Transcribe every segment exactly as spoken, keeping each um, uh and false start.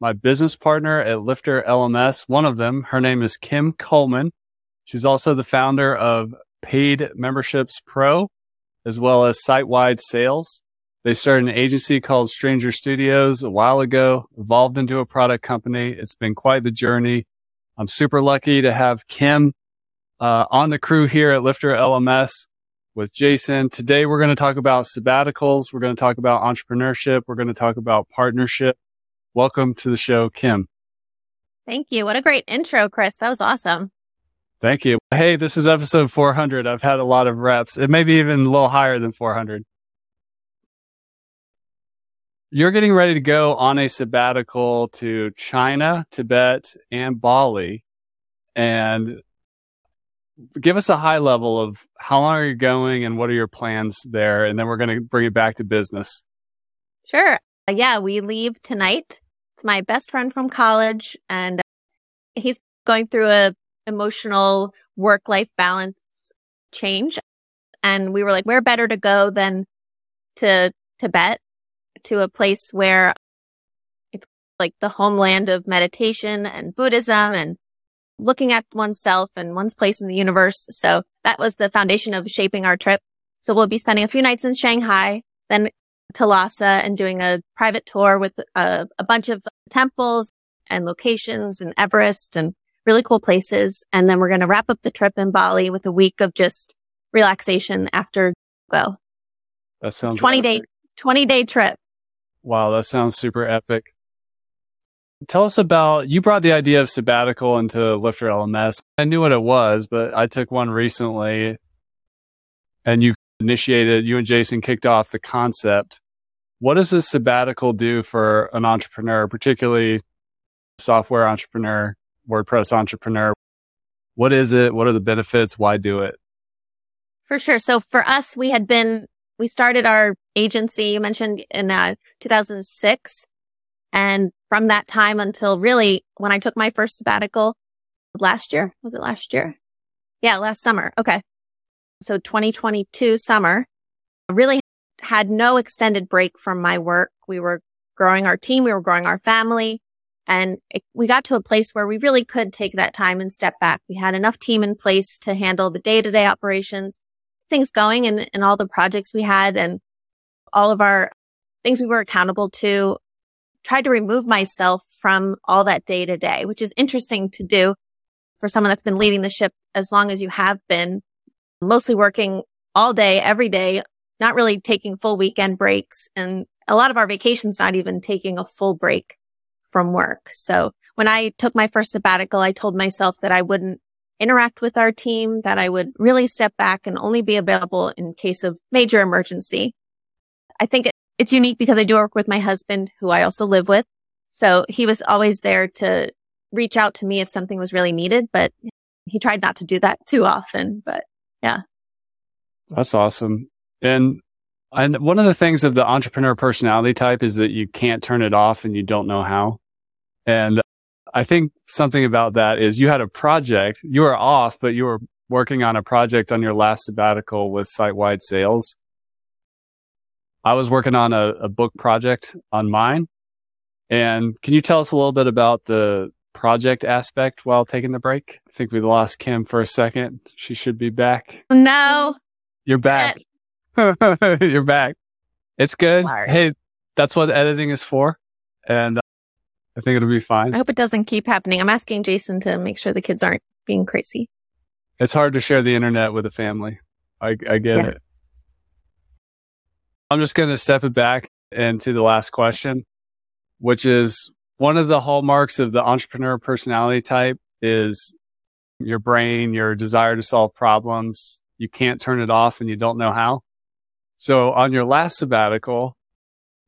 my business partner at Lifter L M S, one of them. Her name is Kim Coleman. She's also the founder of Paid Memberships Pro, as well as Site Wide Sales. They started an agency called Stranger Studios a while ago, evolved into a product company. It's been quite the journey. I'm super lucky to have Kim uh, on the crew here at Lifter L M S with Jason. Today, we're going to talk about sabbaticals. We're going to talk about entrepreneurship. We're going to talk about partnership. Welcome to the show, Kim. Thank you. What a great intro, Chris. That was awesome. Thank you. Hey, this is episode four hundred. I've had a lot of reps. It may be even a little higher than four hundred. You're getting ready to go on a sabbatical to China, Tibet, and Bali. And give us a high level of how long are you going and what are your plans there? And then we're going to bring it back to business. Sure. Yeah, we leave tonight. It's my best friend from college, and he's going through a emotional work-life balance change. And we were like, where better to go than to Tibet, to a place where it's like the homeland of meditation and Buddhism and looking at oneself and one's place in the universe. So that was the foundation of shaping our trip. So we'll be spending a few nights in Shanghai, then to Lhasa, and doing a private tour with a, a bunch of temples and locations and Everest and really cool places. And then we're going to wrap up the trip in Bali with a week of just relaxation after go. That sounds it's twenty day, twenty day trip. Wow. That sounds super epic. Tell us about, you brought the idea of sabbatical into Lifter L M S. I knew what it was, but I took one recently, and you initiated, you and Jason kicked off the concept. What does this sabbatical do for an entrepreneur, particularly software entrepreneur, WordPress entrepreneur? What is it? What are the benefits? Why do it? For sure. So for us, we had been, we started our agency, you mentioned, in uh, two thousand six. And from that time until really when I took my first sabbatical last year, was it last year? Yeah, last summer. Okay. So twenty twenty-two summer, I really had no extended break from my work. We were growing our team. We were growing our family. And it, we got to a place where we really could take that time and step back. We had enough team in place to handle the day-to-day operations, things going, and, and all the projects we had and all of our things we were accountable to. Tried to remove myself from all that day-to-day, which is interesting to do for someone that's been leading the ship as long as you have been, mostly working all day, every day, not really taking full weekend breaks. And a lot of our vacations, not even taking a full break from work. So when I took my first sabbatical, I told myself that I wouldn't interact with our team, that I would really step back and only be available in case of major emergency. I think it, it's unique because I do work with my husband, who I also live with. So he was always there to reach out to me if something was really needed, but he tried not to do that too often. But yeah. That's awesome. And And one of the things of the entrepreneur personality type is that you can't turn it off and you don't know how. And I think something about that is you had a project, you were off, but you were working on a project on your last sabbatical with Site-Wide Sales. I was working on a, a book project on mine. And can you tell us a little bit about the project aspect while taking the break? I think we lost Kim for a second. She should be back. No. You're back. That- You're back. It's good. Sorry. Hey, that's what editing is for. And uh, I think it'll be fine. I hope it doesn't keep happening. I'm asking Jason to make sure the kids aren't being crazy. It's hard to share the internet with a family. I, I get yeah. it. I'm just going to step it back into the last question, which is one of the hallmarks of the entrepreneur personality type is your brain, your desire to solve problems. You can't turn it off and you don't know how. So on your last sabbatical,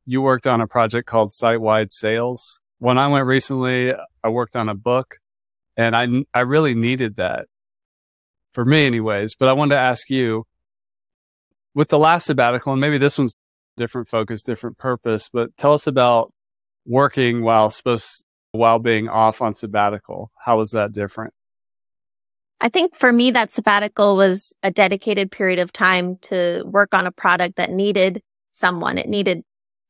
you worked on a project called Site-Wide Sales, when I went recently, I worked on a book, and I, I really needed that for me anyways. But I wanted to ask you, with the last sabbatical, and maybe this one's different focus, different purpose, but tell us about working while supposed while being off on sabbatical. How was that different? I think for me, that sabbatical was a dedicated period of time to work on a product that needed someone. It needed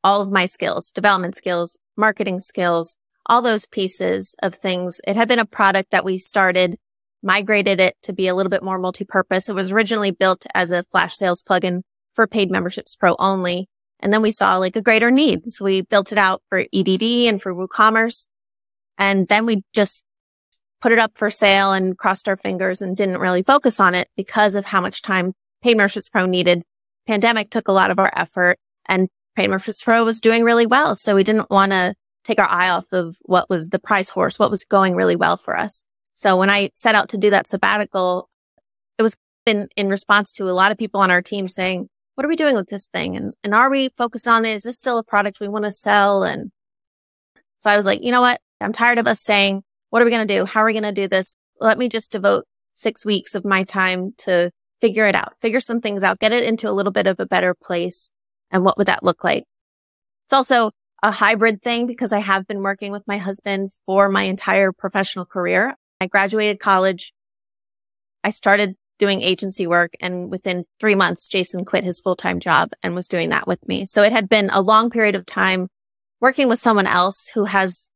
all of my skills, development skills, marketing skills, all those pieces of things. It had been a product that we started, migrated it to be a little bit more multi-purpose. It was originally built as a flash sales plugin for Paid Memberships Pro only. And then we saw like a greater need. So we built it out for E D D and for WooCommerce. And then we just put it up for sale and crossed our fingers and didn't really focus on it because of how much time Paid Memberships Pro needed. Pandemic took a lot of our effort, and Paid Memberships Pro was doing really well. So we didn't want to take our eye off of what was the prize horse, what was going really well for us. So when I set out to do that sabbatical, it was in, in response to a lot of people on our team saying, what are we doing with this thing? And, and are we focused on it? Is this still a product we want to sell? And so I was like, you know what? I'm tired of us saying, what are we going to do? How are we going to do this? Let me just devote six weeks of my time to figure it out, figure some things out, get it into a little bit of a better place. And what would that look like? It's also a hybrid thing because I have been working with my husband for my entire professional career. I graduated college. I started doing agency work. And within three months, Jason quit his full-time job and was doing that with me. So it had been a long period of time working with someone else who has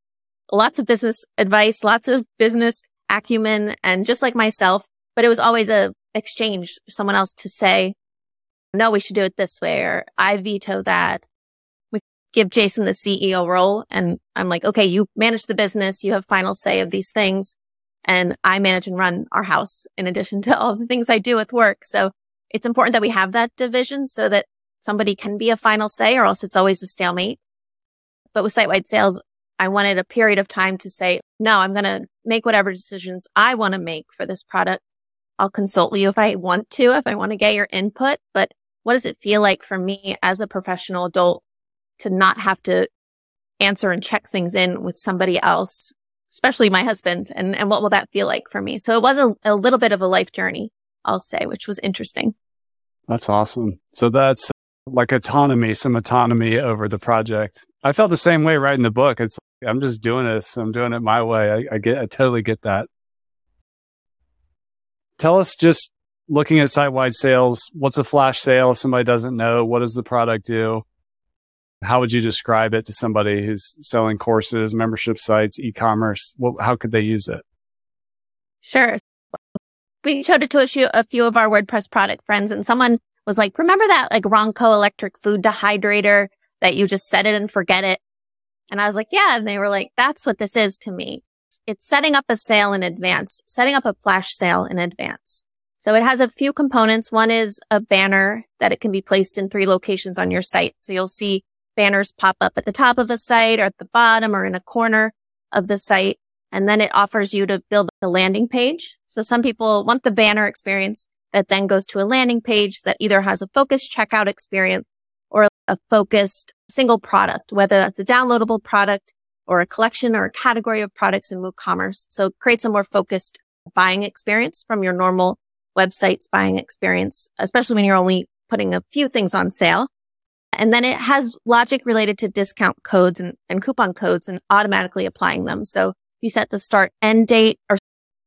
lots of business advice, lots of business acumen, and just like myself, but it was always a exchange, someone else to say, no, we should do it this way, or I veto that. We give Jason the C E O role, and I'm like, okay, you manage the business, you have final say of these things, and I manage and run our house in addition to all the things I do with work. So it's important that we have that division so that somebody can be a final say, or else it's always a stalemate. But with site-wide sales, I wanted a period of time to say, no, I'm going to make whatever decisions I want to make for this product. I'll consult you if I want to, if I want to get your input. But what does it feel like for me as a professional adult to not have to answer and check things in with somebody else, especially my husband? And, and what will that feel like for me? So it was a, a little bit of a life journey, I'll say, which was interesting. That's awesome. So that's like autonomy, some autonomy over the project. I felt the same way writing the book. It's like, I'm just doing this. I'm doing it my way. I, I get, I totally get that. Tell us, just looking at site-wide sales, what's a flash sale if somebody doesn't know? What does the product do? How would you describe it to somebody who's selling courses, membership sites, e-commerce? What, how could they use it? Sure. We showed it to a few, a few of our WordPress product friends, and someone was like, remember that like Ronco electric food dehydrator that you just set it and forget it? And I was like, yeah. And they were like, that's what this is to me. It's setting up a sale in advance, setting up a flash sale in advance. So it has a few components. One is a banner that it can be placed in three locations on your site. So you'll see banners pop up at the top of a site or at the bottom or in a corner of the site. And then it offers you to build a landing page. So some people want the banner experience that then goes to a landing page that either has a focused checkout experience or a focused single product, whether that's a downloadable product or a collection or a category of products in WooCommerce. So it creates a more focused buying experience from your normal website's buying experience, especially when you're only putting a few things on sale. And then it has logic related to discount codes and, and coupon codes and automatically applying them. So you set the start end date or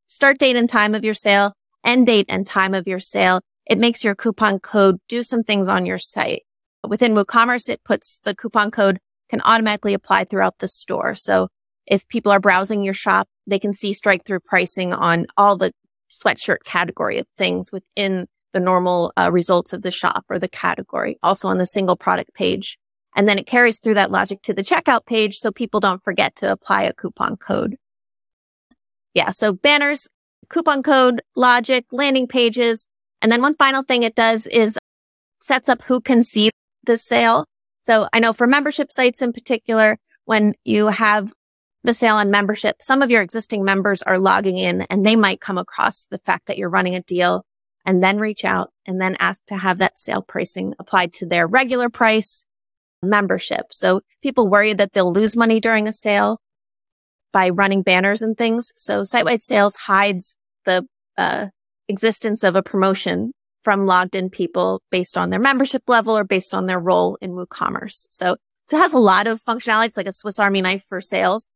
start date and time of your sale, end date and time of your sale. It makes your coupon code do some things on your site. Within WooCommerce, it puts the coupon code can automatically apply throughout the store. So if people are browsing your shop, they can see strike-through pricing on all the sweatshirt category of things within the normal uh, results of the shop or the category, also on the single product page. And then it carries through that logic to the checkout page so people don't forget to apply a coupon code. Yeah, so banners, coupon code, logic, landing pages. And then one final thing it does is sets up who can see the sale. So I know for membership sites in particular, when you have the sale on membership, some of your existing members are logging in and they might come across the fact that you're running a deal and then reach out and then ask to have that sale pricing applied to their regular price membership. So people worry that they'll lose money during a sale. by running banners and things. So site-wide sales hides the uh, existence of a promotion from logged in people based on their membership level or based on their role in WooCommerce. So, so it has a lot of functionality. It's like a Swiss Army knife for sales.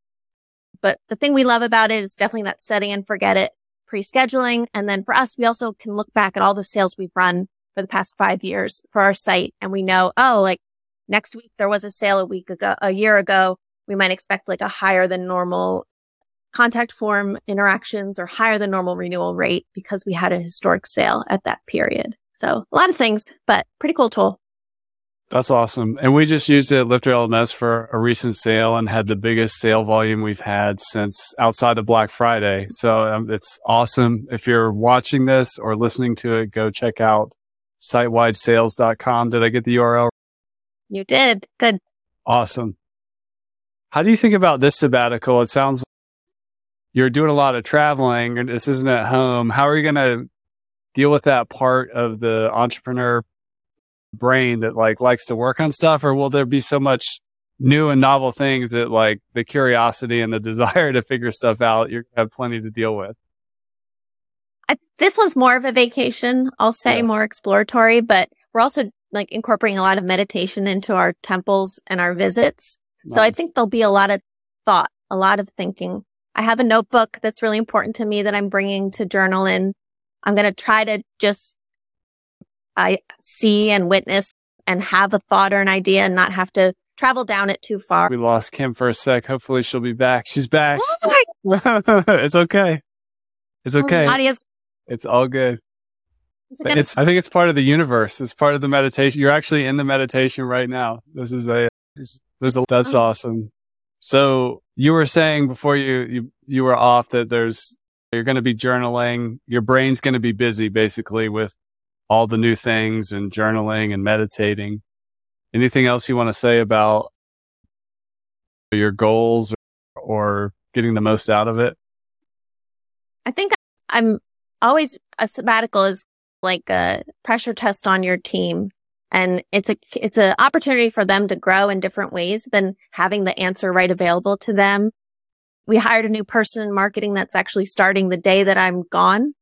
But the thing we love about it is definitely that setting and forget it pre-scheduling. And then for us, we also can look back at all the sales we've run for the past five years for our site. And we know, oh, like next week, there was a sale a week ago, a year ago. We might expect like a higher than normal contact form interactions or higher than normal renewal rate because we had a historic sale at that period. So a lot of things, but pretty cool tool. That's awesome. And we just used it at Lifter L M S for a recent sale and had the biggest sale volume we've had since outside of Black Friday. So um, it's awesome. If you're watching this or listening to it, go check out site wide sales dot com. Did I get the U R L? You did. Good. Awesome. How do you think about this sabbatical? It sounds like you're doing a lot of traveling and this isn't at home. How are you going to deal with that part of the entrepreneur brain that like likes to work on stuff? Or will there be so much new and novel things that like the curiosity and the desire to figure stuff out, you have plenty to deal with? I, this one's more of a vacation, I'll say, yeah. More exploratory, but we're also like incorporating a lot of meditation into our temples and our visits. Nice. So I think there'll be a lot of thought, a lot of thinking. I have a notebook that's really important to me that I'm bringing to journal in. I'm going to try to just I see and witness and have a thought or an idea and not have to travel down it too far. We lost Kim for a sec. Hopefully she'll be back. She's back. It's okay. It's okay. Audience. It's all good. It's a good it's, I think it's part of the universe. It's part of the meditation. You're actually in the meditation right now. This is a, this, there's a that's awesome. So you were saying before you, you, you were off that there's, you're going to be journaling. Your brain's going to be busy basically with all the new things and journaling and meditating. Anything else you want to say about your goals or, or getting the most out of it? I think I'm always, a sabbatical is like a pressure test on your team. And it's a, it's an opportunity for them to grow in different ways than having the answer right available to them. We hired a new person in marketing that's actually starting the day that I'm gone.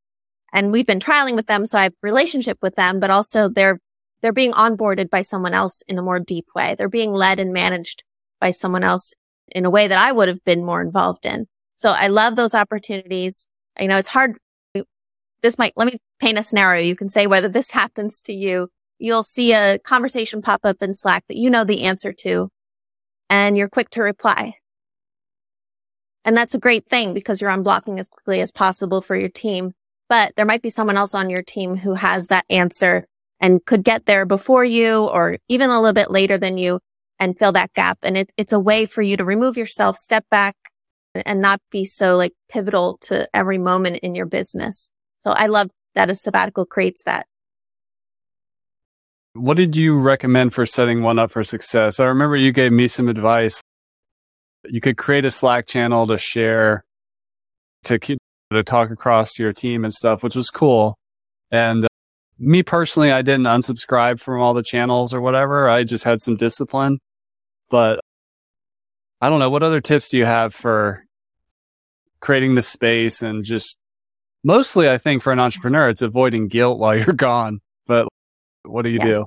And we've been trialing with them, so I have a relationship with them, but also they're they're being onboarded by someone else in a more deep way. They're being led and managed by someone else in a way that I would have been more involved in. So I love those opportunities. You know, it's hard. This might, let me paint a scenario. You can say whether this happens to you. You'll see a conversation pop up in Slack that you know the answer to, and you're quick to reply. And that's a great thing because you're unblocking as quickly as possible for your team. But there might be someone else on your team who has that answer and could get there before you or even a little bit later than you and fill that gap. And it, it's a way for you to remove yourself, step back, and not be so like pivotal to every moment in your business. So I love that a sabbatical creates that. What did you recommend for setting one up for success? I remember you gave me some advice. You could create a Slack channel to share, to keep to talk across to your team and stuff, which was cool. And uh, me personally, I didn't unsubscribe from all the channels or whatever. I just had some discipline. But I don't know, what other tips do you have for creating the space? And just mostly, I think for an entrepreneur, it's avoiding guilt while you're gone. But what do you yes. do?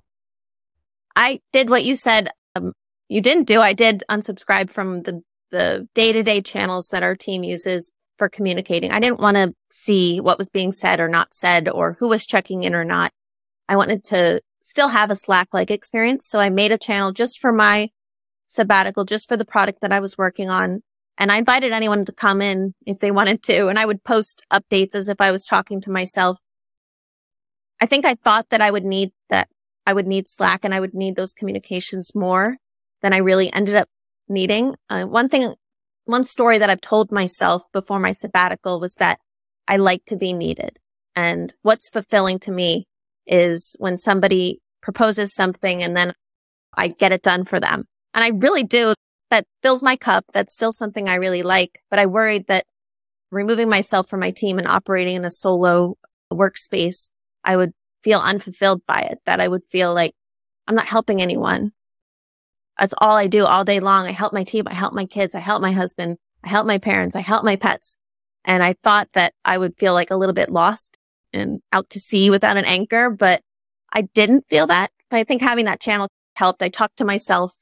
I did what you said um, you didn't do. I did unsubscribe from the, the day-to-day channels that our team uses for communicating. I didn't want to see what was being said or not said or who was checking in or not. I wanted to still have a Slack-like experience. So I made a channel just for my sabbatical, just for the product that I was working on. And I invited anyone to come in if they wanted to. And I would post updates as if I was talking to myself. I think I thought that I would need that. I would need Slack and I would need those communications more than I really ended up needing. Uh, one thing One story that I've told myself before my sabbatical was that I like to be needed. And what's fulfilling to me is when somebody proposes something and then I get it done for them. And I really do. That fills my cup. That's still something I really like. But I worried that removing myself from my team and operating in a solo workspace, I would feel unfulfilled by it, that I would feel like I'm not helping anyone. That's all I do all day long. I help my team. I help my kids. I help my husband. I help my parents, I help my pets. And I thought that I would feel like a little bit lost and out to sea without an anchor, but I didn't feel that. But I think having that channel helped. I talked to myself.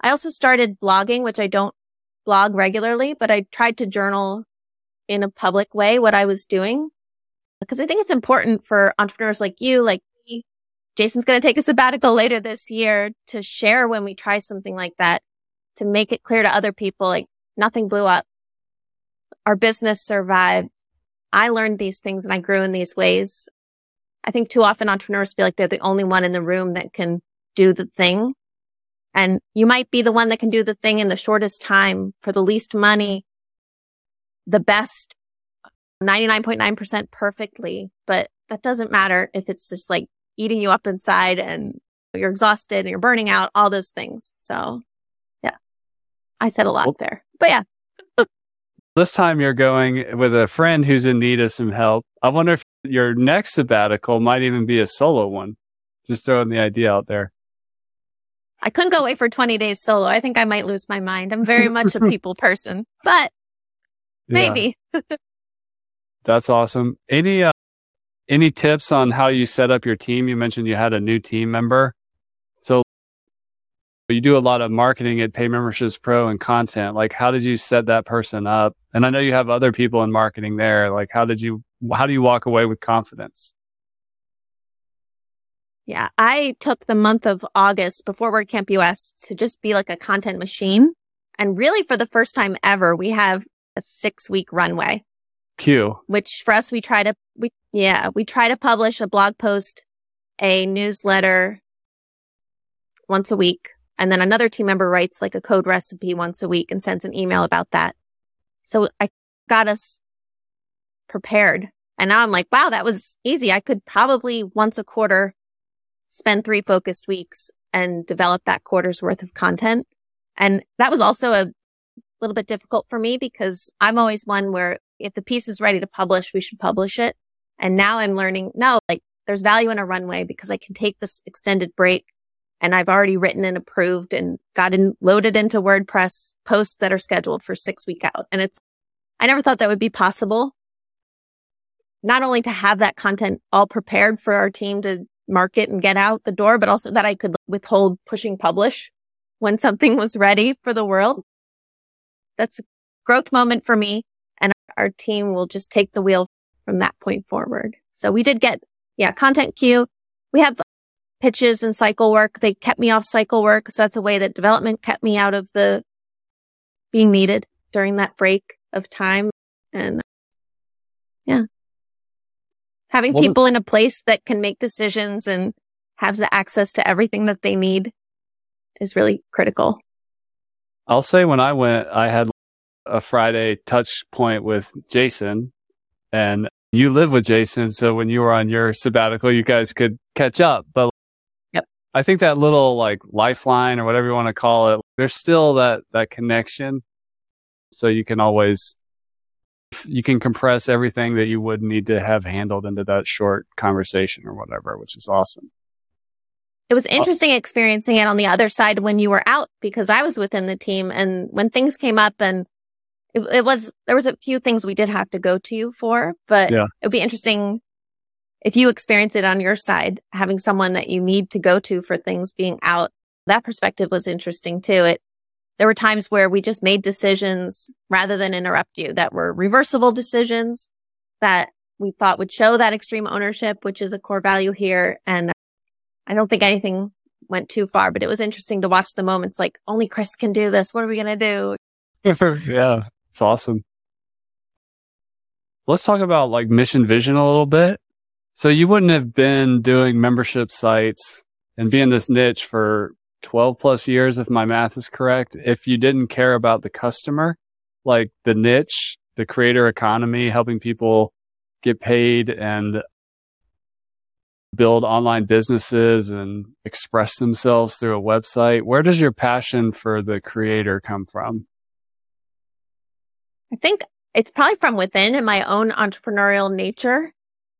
I also started blogging, which I don't blog regularly, but I tried to journal in a public way what I was doing, because I think it's important for entrepreneurs like you, like me. Jason's going to take a sabbatical later this year, to share when we try something like that, to make it clear to other people, like, nothing blew up. Our business survived. I learned these things and I grew in these ways. I think too often entrepreneurs feel like they're the only one in the room that can do the thing. And you might be the one that can do the thing in the shortest time, for the least money, the best, ninety-nine point nine percent perfectly. But that doesn't matter if it's just like eating you up inside and you're exhausted and you're burning out, all those things. So yeah, I said a lot there, but yeah. This time you're going with a friend who's in need of some help. I wonder if your next sabbatical might even be a solo one. Just throwing the idea out there. I couldn't go away for twenty days solo. I think I might lose my mind. I'm very much a people person, but maybe. Yeah. That's awesome. Any uh, any tips on how you set up your team? You mentioned you had a new team member. So you do a lot of marketing at Paid Memberships Pro and content. Like, how did you set that person up? And I know you have other people in marketing there. Like, how did you how do you walk away with confidence? Yeah, I took the month of August before WordCamp U S to just be like a content machine. And really, for the first time ever, we have a six-week runway. Q. Which for us, we try to, we yeah, we try to publish a blog post, a newsletter once a week. And then another team member writes like a code recipe once a week and sends an email about that. So I got us prepared. And now I'm like, wow, that was easy. I could probably once a quarter spend three focused weeks and develop that quarter's worth of content. And that was also a little bit difficult for me, because I'm always one where if the piece is ready to publish, we should publish it. And now I'm learning, no, like there's value in a runway, because I can take this extended break and I've already written and approved and gotten loaded into WordPress posts that are scheduled for six week out. And it's, I never thought that would be possible. Not only to have that content all prepared for our team to market and get out the door, but also that I could withhold pushing publish when something was ready for the world. That's a growth moment for me. And our team will just take the wheel from that point forward. So we did get, yeah, content queue. We have pitches and cycle work. They kept me off cycle work. So that's a way that development kept me out of the being needed during that break of time. And yeah. Having people in a place that can make decisions and has the access to everything that they need is really critical. I'll say when I went, I had a Friday touch point with Jason, and you live with Jason. So when you were on your sabbatical, you guys could catch up. But yep. I think that little like lifeline or whatever you want to call it, there's still that, that connection. So you can always... you can compress everything that you would need to have handled into that short conversation or whatever, which is awesome. It was interesting experiencing it on the other side when you were out, because I was within the team. And when things came up, and it, it was, there was a few things we did have to go to you for, but yeah. It would be interesting if you experience it on your side, having someone that you need to go to for things being out. That perspective was interesting too. It, There were times where we just made decisions rather than interrupt you that were reversible decisions that we thought would show that extreme ownership, which is a core value here. And I don't think anything went too far, but it was interesting to watch the moments like, only Chris can do this. What are we going to do? Yeah, it's awesome. Let's talk about like mission vision a little bit. So you wouldn't have been doing membership sites and be in this niche for twelve plus years, if my math is correct, if you didn't care about the customer, like the niche, the creator economy, helping people get paid and build online businesses and express themselves through a website. Where does your passion for the creator come from? I think it's probably from within, in my own entrepreneurial nature.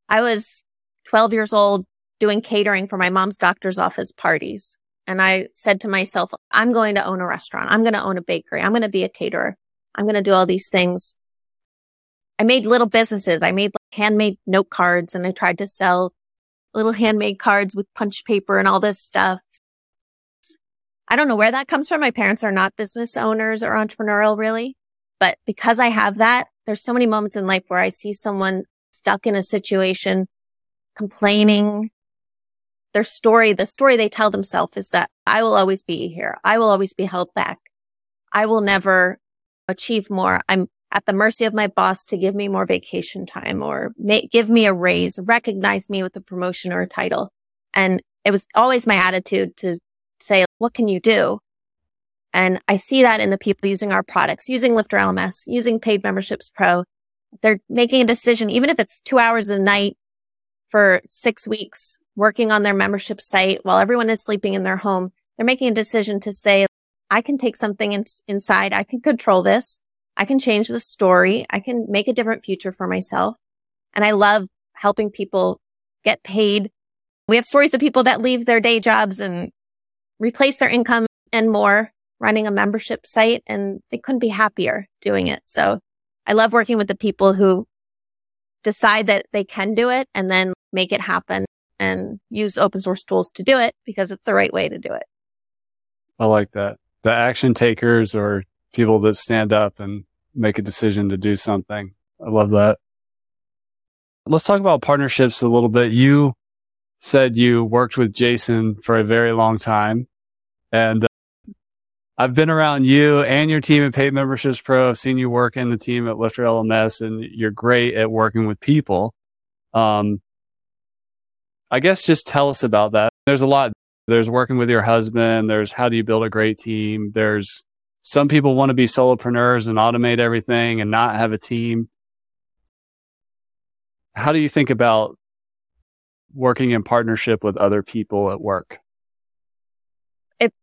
I was twelve years old doing catering for my mom's doctor's office parties. And I said to myself, I'm going to own a restaurant. I'm going to own a bakery. I'm going to be a caterer. I'm going to do all these things. I made little businesses. I made like handmade note cards, and I tried to sell little handmade cards with punch paper and all this stuff. I don't know where that comes from. My parents are not business owners or entrepreneurial, really. But because I have that, there's so many moments in life where I see someone stuck in a situation, complaining. Their story, the story they tell themselves is that I will always be here. I will always be held back. I will never achieve more. I'm at the mercy of my boss to give me more vacation time or may, give me a raise, recognize me with a promotion or a title. And it was always my attitude to say, what can you do? And I see that in the people using our products, using Lifter L M S, using Paid Memberships Pro. They're making a decision, even if it's two hours a night for six weeks, working on their membership site while everyone is sleeping in their home. They're making a decision to say, I can take something in- inside. I can control this. I can change the story. I can make a different future for myself. And I love helping people get paid. We have stories of people that leave their day jobs and replace their income and more running a membership site, and they couldn't be happier doing it. So I love working with the people who decide that they can do it and then make it happen and use open source tools to do it because it's the right way to do it. I like that. The action takers or people that stand up and make a decision to do something. I love that. Let's talk about partnerships a little bit. You said you worked with Jason for a very long time, and uh, I've been around you and your team at Paid Memberships Pro. I've seen you work in the team at Lifter L M S, and you're great at working with people. Um, I guess just tell us about that. There's a lot. There's working with your husband. There's how do you build a great team. There's some people want to be solopreneurs and automate everything and not have a team. How do you think about working in partnership with other people at work? It,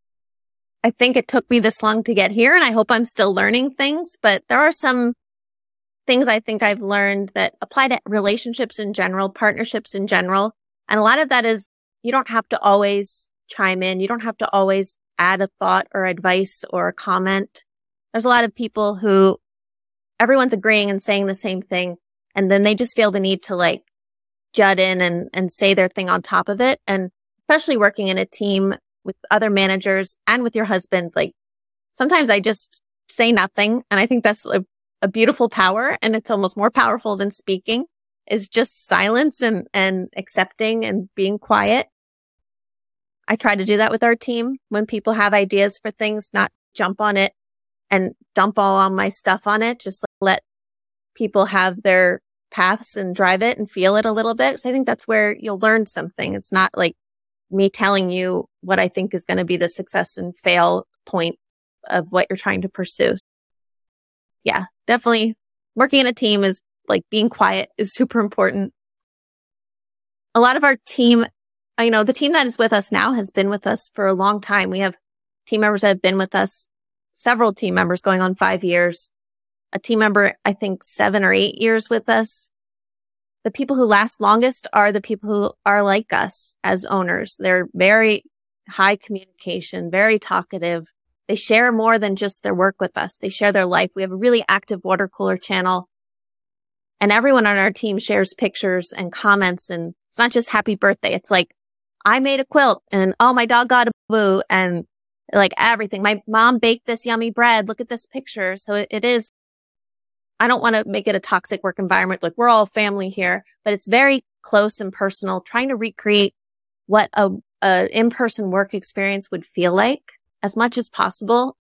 I think it took me this long to get here, and I hope I'm still learning things, but there are some things I think I've learned that apply to relationships in general, partnerships in general. And a lot of that is you don't have to always chime in. You don't have to always add a thought or advice or a comment. There's a lot of people who everyone's agreeing and saying the same thing, and then they just feel the need to like jut in and, and say their thing on top of it. And especially working in a team with other managers and with your husband, like sometimes I just say nothing. And I think that's a, a beautiful power. And it's almost more powerful than speaking is just silence and, and accepting and being quiet. I try to do that with our team when people have ideas for things, not jump on it and dump all on my stuff on it. Just let people have their paths and drive it and feel it a little bit. So I think that's where you'll learn something. It's not like me telling you what I think is going to be the success and fail point of what you're trying to pursue. Yeah, definitely working in a team is like being quiet is super important. A lot of our team, I know the team that is with us now has been with us for a long time. We have team members that have been with us, several team members going on five years, a team member, I think seven or eight years with us. The people who last longest are the people who are like us as owners. They're very high communication, very talkative. They share more than just their work with us. They share their life. We have a really active water cooler channel. And everyone on our team shares pictures and comments. And it's not just happy birthday. It's like, I made a quilt and oh, my dog got a boo and like everything. My mom baked this yummy bread. Look at this picture. So it, it is, I don't want to make it a toxic work environment. Like we're all family here, but it's very close and personal, trying to recreate what a, a in-person work experience would feel like as much as possible.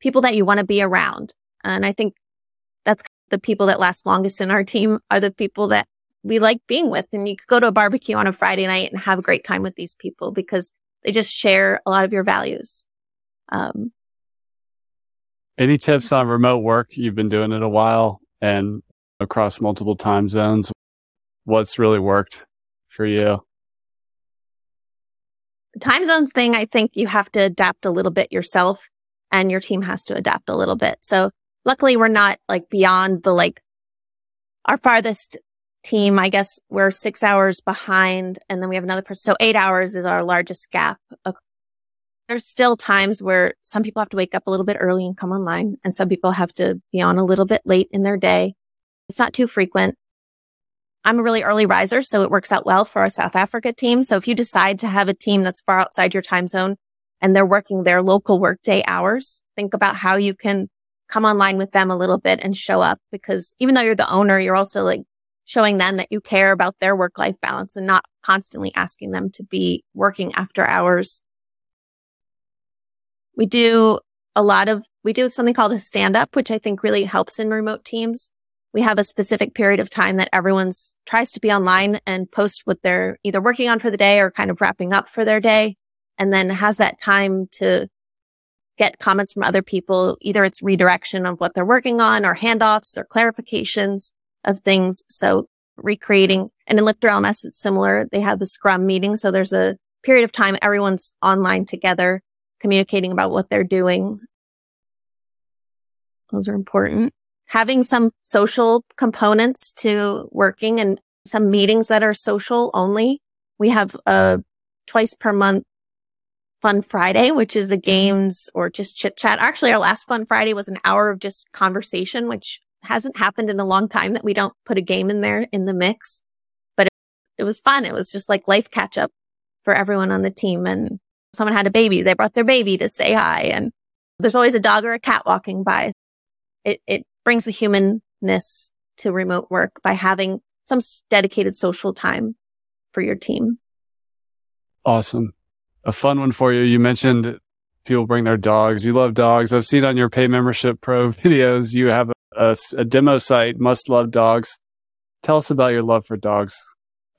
People that you want to be around. And I think that's the people that last longest in our team are the people that we like being with. And you could go to a barbecue on a Friday night and have a great time with these people because they just share a lot of your values. Um, Any tips on remote work? You've been doing it a while and across multiple time zones. What's really worked for you? The time zones thing, I think you have to adapt a little bit yourself and your team has to adapt a little bit. So luckily we're not like beyond the like our farthest team, I guess we're six hours behind and then we have another person. So eight hours is our largest gap there's still times where some people have to wake up a little bit early and come online, and some people have to be on a little bit late in their day. It's not too frequent. I'm a really early riser, so it works out well for our South Africa team. So if you decide to have a team that's far outside your time zone and they're working their local workday hours, think about how you can come online with them a little bit and show up, because even though you're the owner, you're also like showing them that you care about their work-life balance and not constantly asking them to be working after hours. We do a lot of, we do something called a stand-up, which I think really helps in remote teams. We have a specific period of time that everyone's tries to be online and post what they're either working on for the day or kind of wrapping up for their day, and then has that time to get comments from other people. Either it's redirection of what they're working on or handoffs or clarifications of things. So recreating, and in Lifter L M S, it's similar. They have the Scrum meeting. So there's a period of time everyone's online together, communicating about what they're doing. Those are important. Having some social components to working and some meetings that are social only. We have a twice per month Fun Friday, which is a games or just chit chat. Actually, our last Fun Friday was an hour of just conversation, which hasn't happened in a long time that we don't put a game in there in the mix. But it, it was fun. It was just like life catch up for everyone on the team. And someone had a baby. They brought their baby to say hi. And there's always a dog or a cat walking by. It, it brings the humanness to remote work by having some dedicated social time for your team. Awesome. A fun one for you. You mentioned people bring their dogs. You love dogs. I've seen on your Paid Membership Pro videos, you have a, a, a demo site, Must Love Dogs. Tell us about your love for dogs.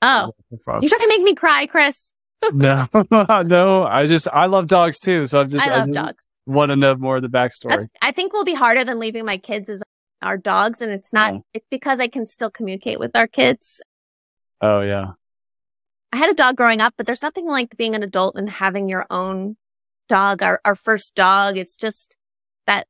Oh, you're trying to make me cry, Chris. no, no, I just, I love dogs too. So I'm just, I, love I just dogs. want to know more of the backstory. That's, I think will be harder than leaving my kids is our dogs. And it's not, oh. it's because I can still communicate with our kids. Oh, yeah. I had a dog growing up, but there's nothing like being an adult and having your own dog, our, our first dog. It's just that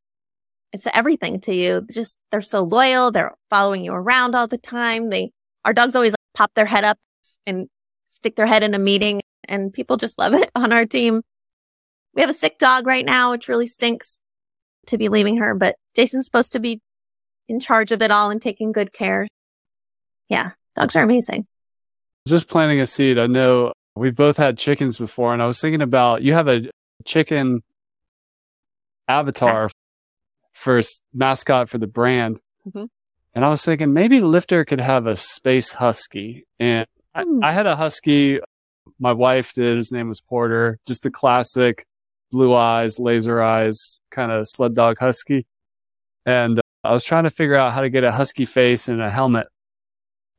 it's everything to you. Just, they're so loyal. They're following you around all the time. They, our dogs always like, pop their head up and stick their head in a meeting. And people just love it on our team. We have a sick dog right now, which really stinks to be leaving her, but Jason's supposed to be in charge of it all and taking good care. Yeah, dogs are amazing. Just planting a seed. I know we've both had chickens before, and I was thinking about, you have a chicken avatar for mascot for the brand. Mm-hmm. And I was thinking maybe Lifter could have a space husky. And I, mm. I had a husky. My wife did. His name was Porter. Just the classic blue eyes, laser eyes, kind of sled dog husky. And uh, I was trying to figure out how to get a husky face and a helmet.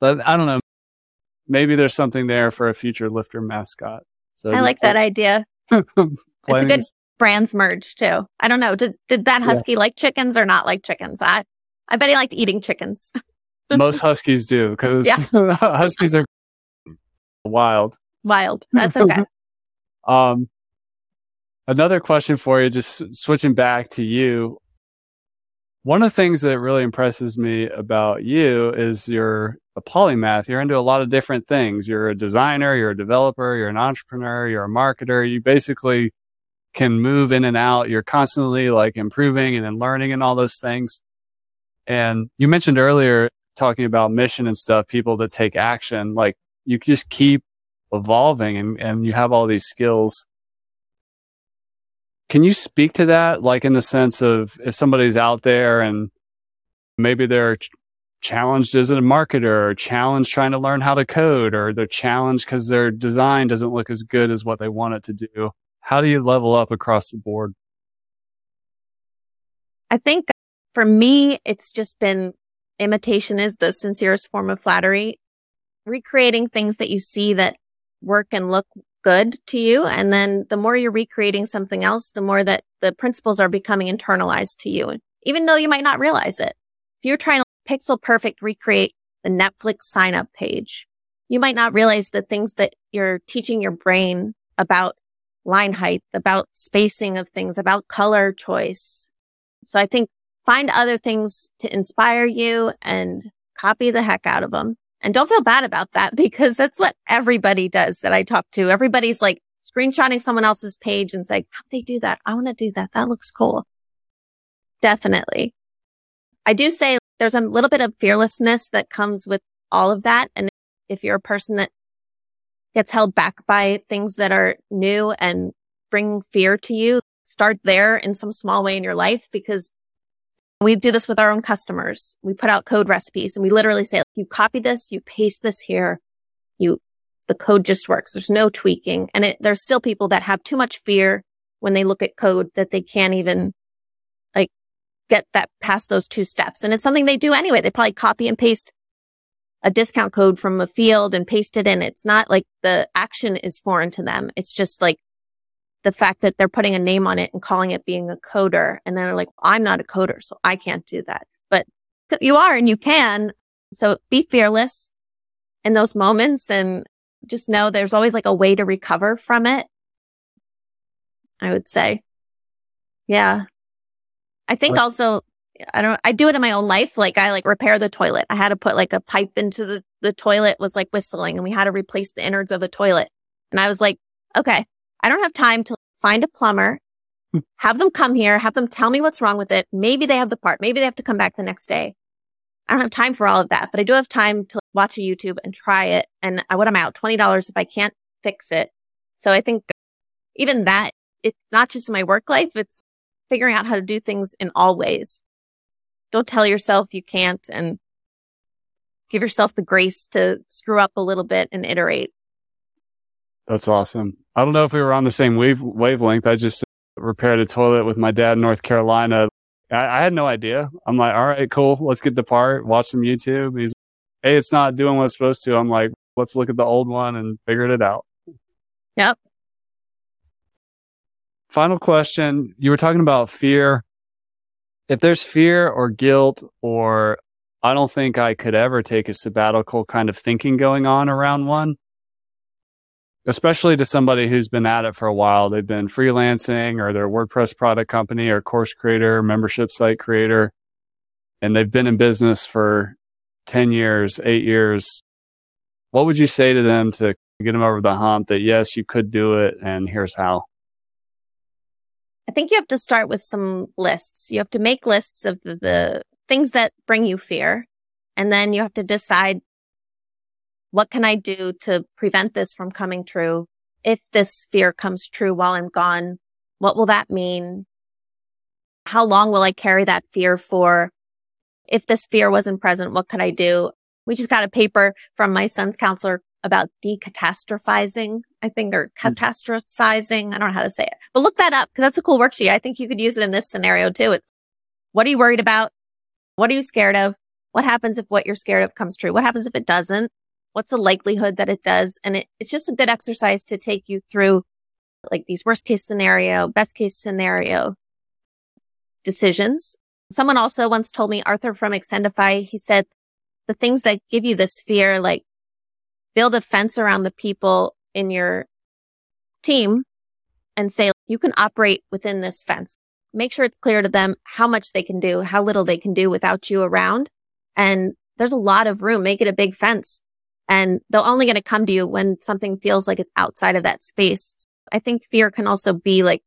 But I don't know. Maybe there's something there for a future Lifter mascot. So I like that it. idea. It's a good brands merge too. I don't know. Did, did that husky yeah. like chickens or not like chickens? I, I bet he liked eating chickens. Most huskies do, because yeah. huskies are wild. Wild. That's okay. um, another question for you, just s- switching back to you. One of the things that really impresses me about you is you're a polymath. You're into a lot of different things. You're a designer, you're a developer, you're an entrepreneur, you're a marketer. You basically can move in and out. You're constantly like improving and then learning and all those things. And you mentioned earlier, talking about mission and stuff, people that take action, like you just keep evolving and, and you have all these skills. Can you speak to that? Like in the sense of if somebody's out there and maybe they're ch- challenged as a marketer or challenged trying to learn how to code, or they're challenged because their design doesn't look as good as what they want it to do. How do you level up across the board? I think for me, it's just been imitation is the sincerest form of flattery. Recreating things that you see that work and look good to you. And then the more you're recreating something else, the more that the principles are becoming internalized to you. And even though you might not realize it, if you're trying to pixel perfect recreate the Netflix sign up page, you might not realize the things that you're teaching your brain about line height, about spacing of things, about color choice. So I think find other things to inspire you and copy the heck out of them. And don't feel bad about that, because that's what everybody does that I talk to. Everybody's like screenshotting someone else's page and saying, how'd they do that? I want to do that. That looks cool. Definitely. I do say there's a little bit of fearlessness that comes with all of that. And if you're a person that gets held back by things that are new and bring fear to you, start there in some small way in your life, because we do this with our own customers. We put out code recipes and we literally say, you copy this, you paste this here, you, the code just works. There's no tweaking. And it, there's still people that have too much fear when they look at code that they can't even like get that past those two steps. And it's something they do anyway. They probably copy and paste a discount code from a field and paste it in. It's not like the action is foreign to them. It's just like the fact that they're putting a name on it and calling it being a coder. And then they're like, I'm not a coder, so I can't do that. But you are and you can. So be fearless in those moments and just know there's always like a way to recover from it, I would say. Yeah. I think What's- also... I don't, I do it in my own life. Like I like repair the toilet. I had to put like a pipe into the, the toilet was like whistling and we had to replace the innards of a toilet. And I was like, okay, I don't have time to find a plumber, have them come here, have them tell me what's wrong with it. Maybe they have the part. Maybe they have to come back the next day. I don't have time for all of that, but I do have time to watch a YouTube and try it. And I would, I'm out twenty dollars if I can't fix it. So I think even that, it's not just in my work life, it's figuring out how to do things in all ways. Don't tell yourself you can't, and give yourself the grace to screw up a little bit and iterate. That's awesome. I don't know if we were on the same wave- wavelength. I just repaired a toilet with my dad in North Carolina. I-, I had no idea. I'm like, all right, cool. Let's get the part, watch some YouTube. He's like, hey, it's not doing what it's supposed to. I'm like, let's look at the old one and figure it out. Yep. Final question. You were talking about fear. If there's fear or guilt or I don't think I could ever take a sabbatical kind of thinking going on around one, especially to somebody who's been at it for a while, they've been freelancing or they're a WordPress product company or course creator, membership site creator, and they've been in business for ten years, eight years. What would you say to them to get them over the hump that, yes, you could do it and here's how? I think you have to start with some lists. You have to make lists of the, the things that bring you fear. And then you have to decide, what can I do to prevent this from coming true? If this fear comes true while I'm gone, what will that mean? How long will I carry that fear for? If this fear wasn't present, what could I do? We just got a paper from my son's counselor about decatastrophizing, I think, or catastrophizing. I don't know how to say it, but look that up because that's a cool worksheet. I think you could use it in this scenario too. It's what are you worried about? What are you scared of? What happens if what you're scared of comes true? What happens if it doesn't? What's the likelihood that it does? And it, it's just a good exercise to take you through like these worst case scenario, best case scenario decisions. Someone also once told me, Arthur from Extendify, he said, the things that give you this fear, like, build a fence around the people in your team and say, you can operate within this fence. Make sure it's clear to them how much they can do, how little they can do without you around. And there's a lot of room. Make it a big fence. And they're only going to come to you when something feels like it's outside of that space. I think fear can also be like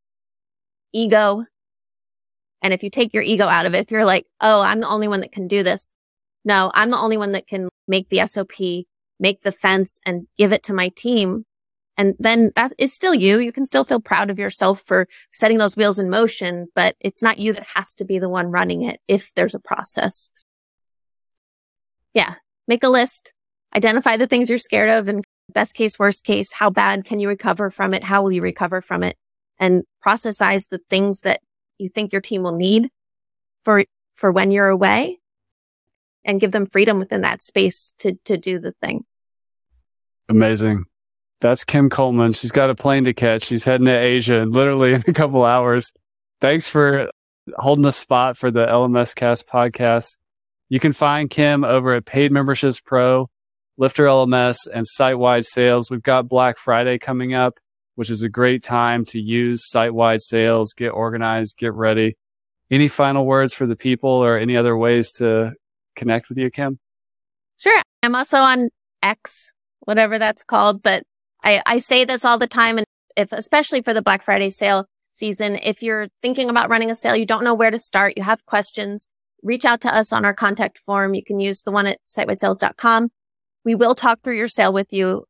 ego. And if you take your ego out of it, if you're like, oh, I'm the only one that can do this. No, I'm the only one that can make the S O P. Make the fence and give it to my team. And then that is still you. You can still feel proud of yourself for setting those wheels in motion, but it's not you that has to be the one running it if there's a process. Yeah. Make a list. Identify the things you're scared of and best case, worst case, how bad can you recover from it? How will you recover from it? And processize the things that you think your team will need for, for when you're away and give them freedom within that space to, to do the thing. Amazing. That's Kim Coleman. She's got a plane to catch. She's heading to Asia and literally in a couple hours. Thanks for holding a spot for the LMScast podcast. You can find Kim over at Paid Memberships Pro, Lifter L M S, and Site Wide Sales. We've got Black Friday coming up, which is a great time to use Site Wide Sales, get organized, get ready. Any final words for the people or any other ways to connect with you, Kim? Sure. I'm also on X, whatever that's called, but I, I say this all the time. And if especially for the Black Friday sale season, if you're thinking about running a sale, you don't know where to start, you have questions, reach out to us on our contact form. You can use the one at site wide sales dot com. We will talk through your sale with you.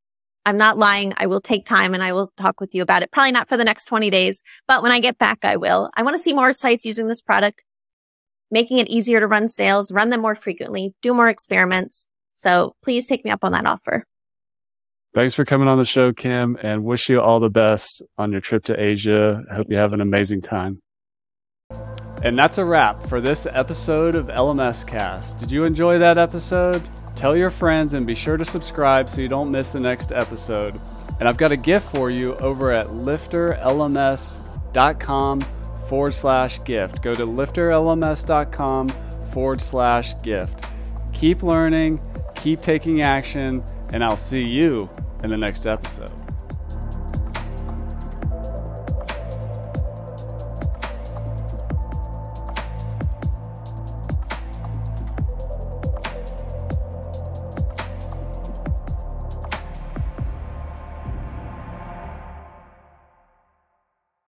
I'm not lying. I will take time and I will talk with you about it. Probably not for the next twenty days, but when I get back, I will. I want to see more sites using this product, making it easier to run sales, run them more frequently, do more experiments. So please take me up on that offer. Thanks for coming on the show, Kim, and wish you all the best on your trip to Asia. I hope you have an amazing time. And that's a wrap for this episode of LMScast. Did you enjoy that episode? Tell your friends and be sure to subscribe so you don't miss the next episode. And I've got a gift for you over at lifter L M S dot com forward slash gift. Go to lifter L M S dot com forward slash gift. Keep learning, keep taking action, and I'll see you in the next episode.